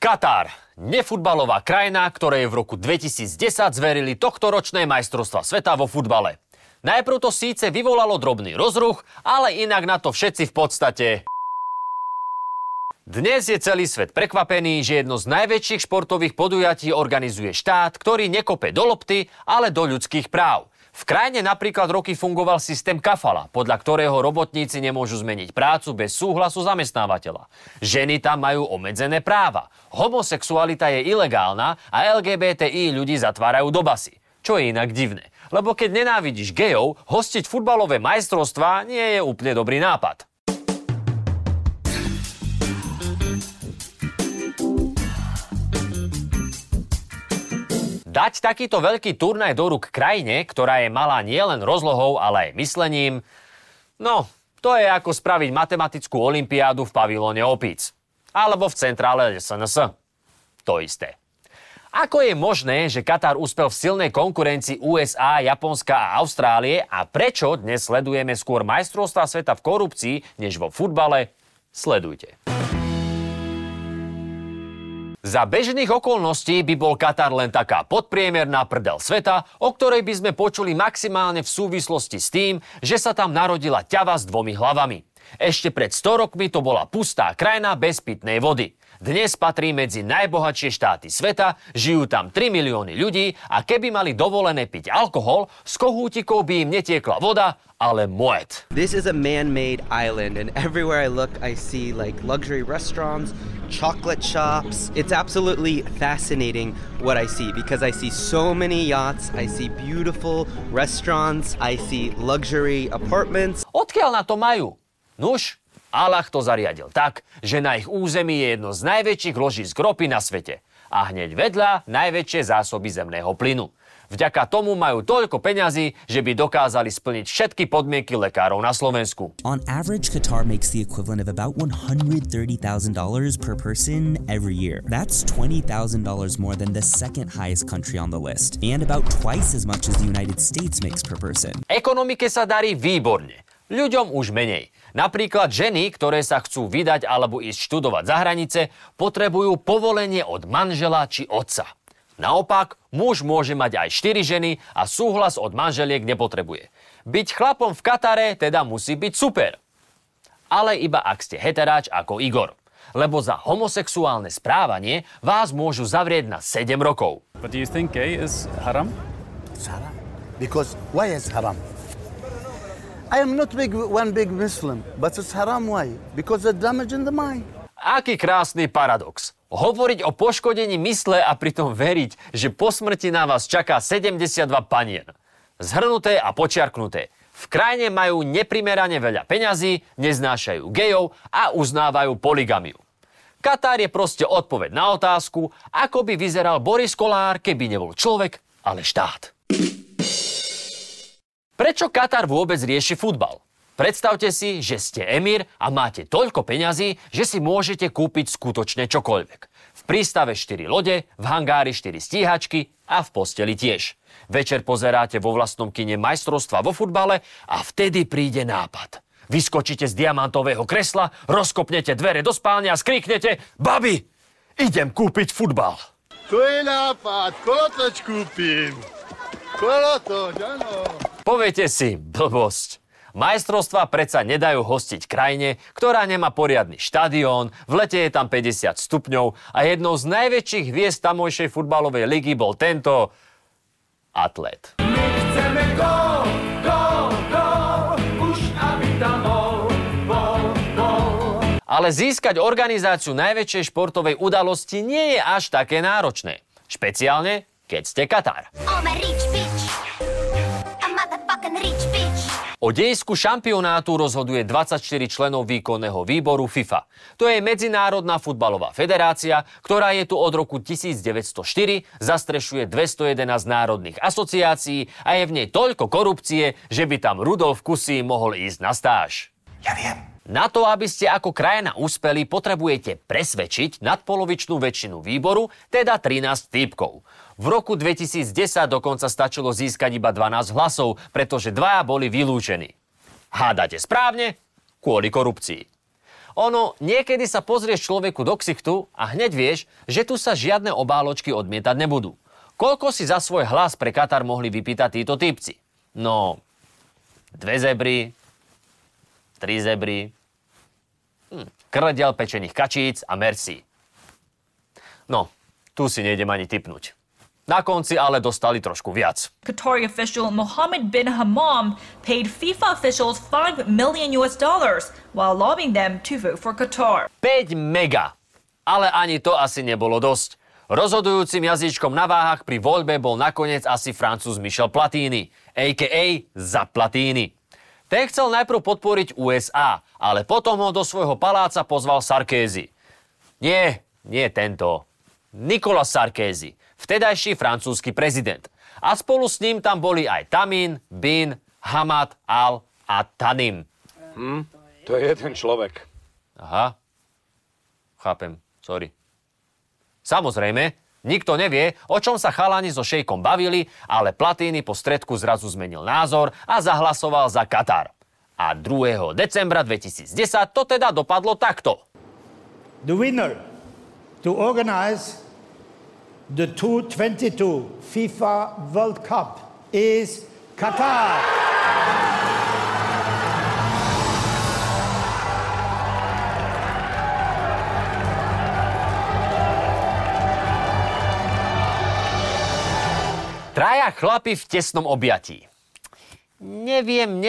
Katar, nefutbalová krajina, ktorej v roku 2010 zverili tohtoročné majstrovstvá sveta vo futbale. Najprv to síce vyvolalo drobný rozruch, ale inak na to všetci v podstate... Dnes je celý svet prekvapený, že jedno z najväčších športových podujatí organizuje štát, ktorý nekope do lopty, ale do ľudských práv. V krajine napríklad roky fungoval systém kafala, podľa ktorého robotníci nemôžu zmeniť prácu bez súhlasu zamestnávateľa. Ženy tam majú obmedzené práva. Homosexualita je ilegálna a LGBTI ľudí zatvárajú do basy. Čo je inak divné, lebo keď nenávidíš gejov, hostiť futbalové majstrovstvá nie je úplne dobrý nápad. Dať takýto veľký turnaj do rúk krajine, ktorá je malá nielen rozlohou, ale aj myslením, no, to je ako spraviť matematickú olympiádu v pavilóne Opíc. Alebo v centrále SNS. To isté. Ako je možné, že Katar uspel v silnej konkurencii USA, Japonska a Austrálie a prečo dnes sledujeme skôr majstrovstvá sveta v korupcii, než vo futbale? Sledujte. Za bežných okolností by bol Katar len taká podpriemerná prdel sveta, o ktorej by sme počuli maximálne v súvislosti s tým, že sa tam narodila ťava s dvomi hlavami. Ešte pred 100 rokmi to bola pustá krajina bez pitnej vody. Dnes patrí medzi najbohatšie štáty sveta, žijú tam 3 milióny ľudí a keby mali dovolené piť alkohol, z kohútikov by im netiekla voda, ale moet. This is a man-made island and everywhere I look I see like luxury restaurants, chocolate shops. It's absolutely fascinating what I see because I see so many yachts, I see beautiful restaurants, I see luxury apartments. Odkiaľ na to majú? Nuž, Aláh to zariadil tak, že na ich území je jedno z najväčších ložísk ropy na svete a hneď vedľa najväčšie zásoby zemného plynu. Vďaka tomu majú toľko peňazí, že by dokázali splniť všetky podmienky lekárov na Slovensku. On average, Qatar makes the equivalent of about $130,000 per person every year. That's $20,000 more than the second highest country on the list and about twice as much as the United States makes per person. Ekonomike sa darí výborne, ľuďom už menej. Napríklad ženy, ktoré sa chcú vydať alebo ísť študovať za hranice, potrebujú povolenie od manžela či otca. Naopak, muž môže mať aj 4 ženy a súhlas od manželiek nepotrebuje. Byť chlapom v Katare teda musí byť super. Ale iba ak ste heteráč ako Igor. Lebo za homosexuálne správanie vás môžu zavrieť na 7 rokov. But do you think gay is haram? It's haram. Because why is haram? I am not one big Muslim, but it's haram why? Because the damage in the mind. Aký krásny paradox. Hovoriť o poškodení mysle a pritom veriť, že po smrti na vás čaká 72 panien. Zhrnuté a počiarknuté. V krajine majú neprimerane veľa peňazí, neznášajú gejov a uznávajú polygamiu. Katar je proste odpoveď na otázku, ako by vyzeral Boris Kollár, keby nebol človek, ale štát. Prečo Katar vôbec rieši futbal? Predstavte si, že ste emír a máte toľko peňazí, že si môžete kúpiť skutočne čokoľvek. V prístave 4 lode, v hangári 4 stíhačky a v posteli tiež. Večer pozeráte vo vlastnom kine majstrovstva vo futbale a vtedy príde nápad. Vyskočíte z diamantového kresla, rozkopnete dvere do spálne a skríknete: "Babi, idem kúpiť futbal." To je nápad, kolotoč kúpim. Kolotoč, áno. Poviete si, blbosť. Majstrovstvá predsa nedajú hostiť krajine, ktorá nemá poriadny štadión, v lete je tam 50 stupňov a jednou z najväčších hviezd tamojšej futbalovej ligy bol tento atlet. My chceme gól, gól, gól, už aby tam bol, bol. Ale získať organizáciu najväčšej športovej udalosti nie je až také náročné. Špeciálne, keď ste Katar. I'm a rich bitch. A motherfucking rich bitch. O dejisku šampionátu rozhoduje 24 členov výkonného výboru FIFA. To je Medzinárodná futbalová federácia, ktorá je tu od roku 1904, zastrešuje 211 národných asociácií a je v nej toľko korupcie, že by tam Rudolf Kusý mohol ísť na stáž. Ja viem. Na to, aby ste ako krajina úspeli, potrebujete presvedčiť nadpolovičnú väčšinu výboru, teda 13 týpkov. V roku 2010 dokonca stačilo získať iba 12 hlasov, pretože 2 boli vylúčení. Hádate správne? Kvôli korupcii. Ono, niekedy sa pozrieš človeku do ksichtu a hneď vieš, že tu sa žiadne obáločky odmietať nebudú. Koľko si za svoj hlas pre Katar mohli vypýtať títo typci? No, 2 zebry, 3 zebry, krdiel pečených kačíc a merci. No, tu si nejdem ani tipnúť. Na konci ale dostali trošku viac. Qatari official Mohammed bin Hamad paid FIFA officials $5 million, while lobbying them to vote for Qatar. 5 mega. Ale ani to asi nebolo dosť. Rozhodujúcim jazyčkom na váhach pri voľbe bol nakoniec asi Francúz Michel Platini, a.k.a. za Platini. Ten chcel najprv podporiť USA, ale potom ho do svojho paláca pozval Sarkozy. Nie tento. Nicolas Sarkozy, vtedajší francúzsky prezident. A spolu s ním tam boli aj Tamin bin Hamad Al Thanim. To je ten človek. Aha. Chápem. Sorry. Samozrejme, nikto nevie, o čom sa chalani so šejkom bavili, ale Platini po stretku zrazu zmenil názor a zahlasoval za Katar. A 2. decembra 2010 to teda dopadlo takto. The winner to organize the 2022 FIFA World Cup is Qatar. Traja chlapi v tesnom objatí. Neviem,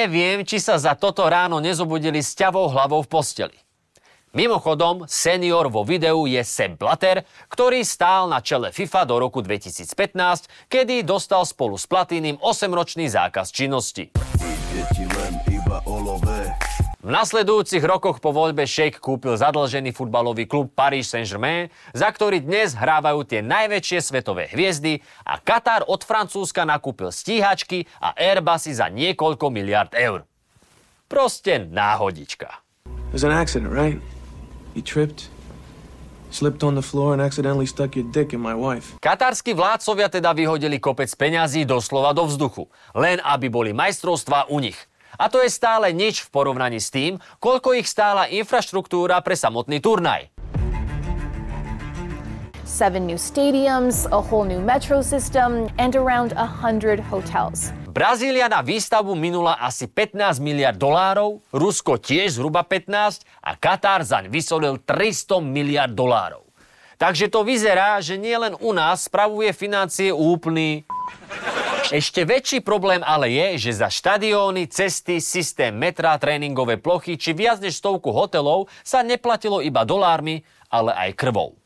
či sa za toto ráno nezobudili s ťavou hlavou v posteli. Mimochodom, senior vo videu je Sam Blatter, ktorý stál na čele FIFA do roku 2015, kedy dostal spolu s Platinim 8-ročný zákaz činnosti. V nasledujúcich rokoch po voľbe šejk kúpil zadlžený futbalový klub Paris Saint-Germain, za ktorý dnes hrávajú tie najväčšie svetové hviezdy, a Katar od Francúzska nakúpil stíhačky a Airbusy za niekoľko miliard eur. Proste náhodička. You tripped, slipped on the floor and accidentally stuck your dick in my wife. Katarskí vládcovia teda vyhodili kopec peňazí doslova do vzduchu, len aby boli majstrovstvá u nich. A to je stále nič v porovnaní s tým, koľko ich stála infraštruktúra pre samotný turnaj. 7 new stadiums, a whole new metro system and around 100 hotels. Brazília na výstavbu minula asi $15 miliard, Rusko tiež zhruba 15 a Katar zaň vysolil $300 miliard. Takže to vyzerá, že nielen u nás spravuje financie úplný. Ešte väčší problém ale je, že za štadióny, cesty, systém metra, tréningové plochy či viac než 100 hotelov sa neplatilo iba dolármi, ale aj krvou.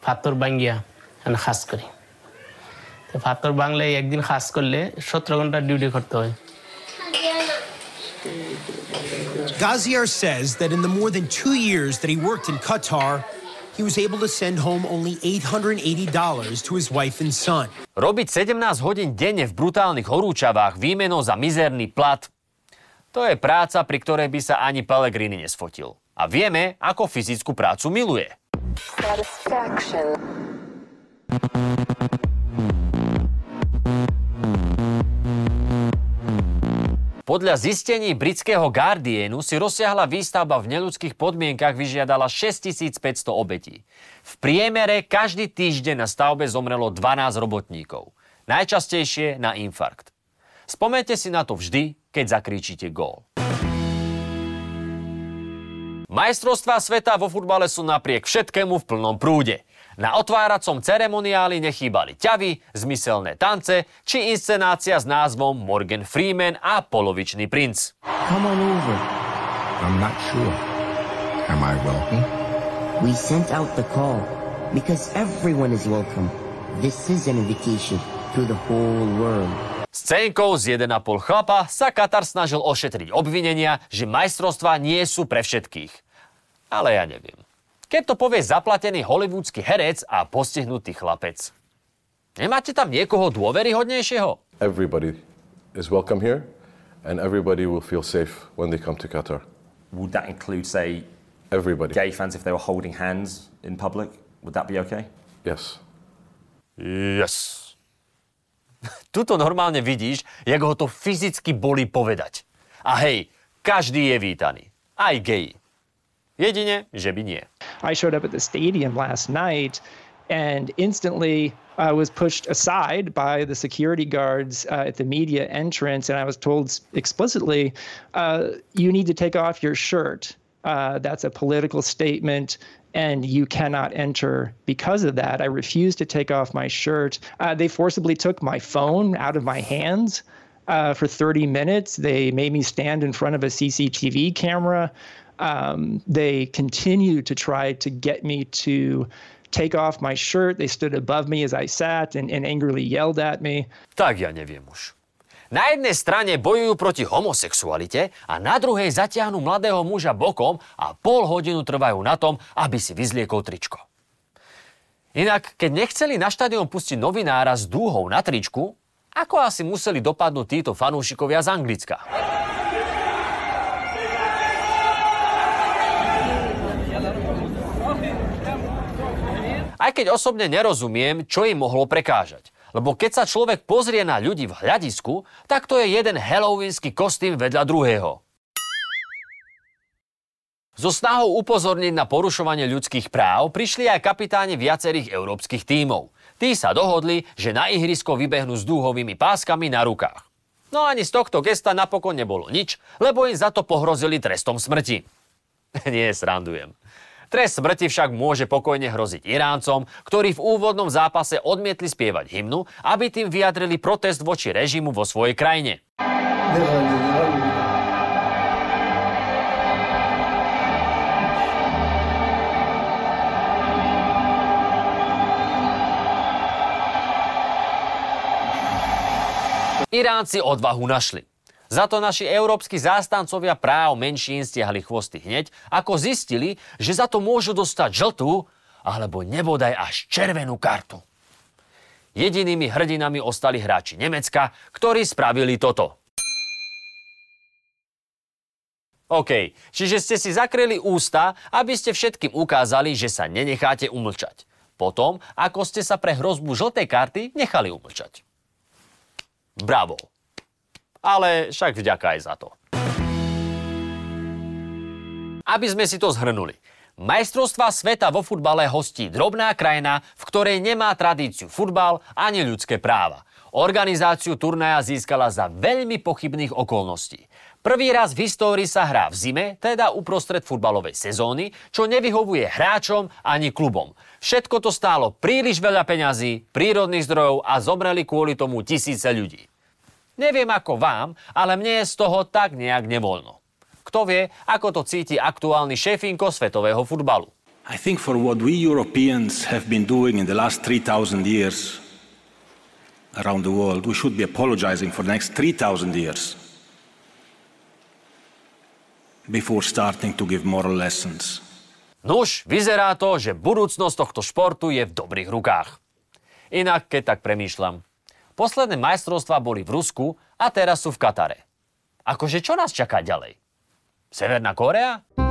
ফাতর বাঙ্গিয়া এন্ড খাস করি তো ফাতর বাংলায় একদিন খাস করলে 17 ঘন্টা ডিউটি করতে হয় Gazier says that in the more than 2 years that he worked in Qatar he was able to send home only $880 to his wife and son. Robiť 17 hodín denne v brutálnych horúčavách výmenou za mizerný plat. To je práca, pri ktorej by sa ani Pellegrini nesfotil. A vieme, ako fyzickú prácu miluje. Satisfaction. Podľa zistení britského Guardianu si rozsiahla výstavba v neľudských podmienkach vyžiadala 6500 obetí. V priemere každý týždeň na stavbe zomrelo 12 robotníkov. Najčastejšie na infarkt. Spomeňte si na to vždy, keď zakričíte gól. Majstrovstvá sveta vo futbale sú napriek všetkému v plnom prúde. Na otváracom ceremoniáli nechýbali ťavy, zmyselné tance či inscenácia s názvom Morgan Freeman a Polovičný princ. Come on over. I'm not sure. Am I welcome? We sent out the call because everyone is welcome. This is an invitation to the whole world. Scénkou z 1,5 chlapa sa Katar snažil ošetriť obvinenia, že majstrovstvá nie sú pre všetkých. Ale ja neviem. Keď to povie zaplatený hollywoodsky herec a postihnutý chlapec. Nemáte tam niekoho dôveryhodnejšieho? Everybody is welcome here and everybody will feel safe when they come to Qatar. Would that include, say, everybody? Gay fans if they were holding hands in public? Would that be okay? Yes. Tuto normálne vidíš, jak ho to fyzicky bolí povedať. A hej, každý je vítaný. Aj geji. Jedine, že by nie. I showed up at the stadium last night and instantly I was pushed aside by the security guards at the media entrance and I was told explicitly, you need to take off your shirt. That's a political statement and you cannot enter because of that. I refused to take off my shirt. They forcibly took my phone out of my hands for 30 minutes. They made me stand in front of a CCTV camera. They continued to try to get me to take off my shirt. They stood above me as I sat and angrily yelled at me. Tak ja neviem už. Na jednej strane bojujú proti homosexualite a na druhej zatiahnu mladého muža bokom a pol hodinu trvajú na tom, aby si vyzliekol tričko. Inak, keď nechceli na štadión pustiť novinára s dúhou na tričku, ako asi museli dopadnúť títo fanúšikovia z Anglicka. Aj keď osobne nerozumiem, čo im mohlo prekážať. Lebo keď sa človek pozrie na ľudí v hľadisku, tak to je jeden halloweenský kostým vedľa druhého. So snahou upozorniť na porušovanie ľudských práv prišli aj kapitáni viacerých európskych tímov. Tí sa dohodli, že na ihrisko vybehnú s dúhovými páskami na rukách. No ani z tohto gesta napokon nebolo nič, lebo im za to pohrozili trestom smrti. Nie, srandujem. Trest smrti však môže pokojne hroziť Iráncom, ktorí v úvodnom zápase odmietli spievať hymnu, aby tým vyjadrili protest voči režimu vo svojej krajine. Iránci odvahu našli. Za to naši európski zástancovia práv menšín stiahli chvosty hneď, ako zistili, že za to môžu dostať žltú alebo nebodaj až červenú kartu. Jedinými hrdinami ostali hráči Nemecka, ktorí spravili toto. OK, čiže ste si zakreli ústa, aby ste všetkým ukázali, že sa nenecháte umlčať. Potom, ako ste sa pre hrozbu žltej karty nechali umlčať. Bravo. Ale však vďaka aj za to. Aby sme si to zhrnuli. Majstrovstvá sveta vo futbale hostí drobná krajina, v ktorej nemá tradíciu futbal ani ľudské práva. Organizáciu turnaja získala za veľmi pochybných okolností. Prvý raz v histórii sa hrá v zime, teda uprostred futbalovej sezóny, čo nevyhovuje hráčom ani klubom. Všetko to stálo príliš veľa peňazí, prírodných zdrojov a zomreli kvôli tomu tisíce ľudí. Neviem ako vám, ale mne je z toho tak nejak nevoľno. Kto vie, ako to cíti aktuálny šéfinko svetového futbalu? I think for what we Europeans have been doing in the last 3000 years around the world, we should be apologizing for the next 3000 years before starting to give moral lessons. Nuž, vyzerá to, že budúcnosť tohto športu je v dobrých rukách. Inak, keď tak premýšľam, posledné majstrovstvá boli v Rusku a teraz sú v Katare. Akože čo nás čaká ďalej? Severná Kórea?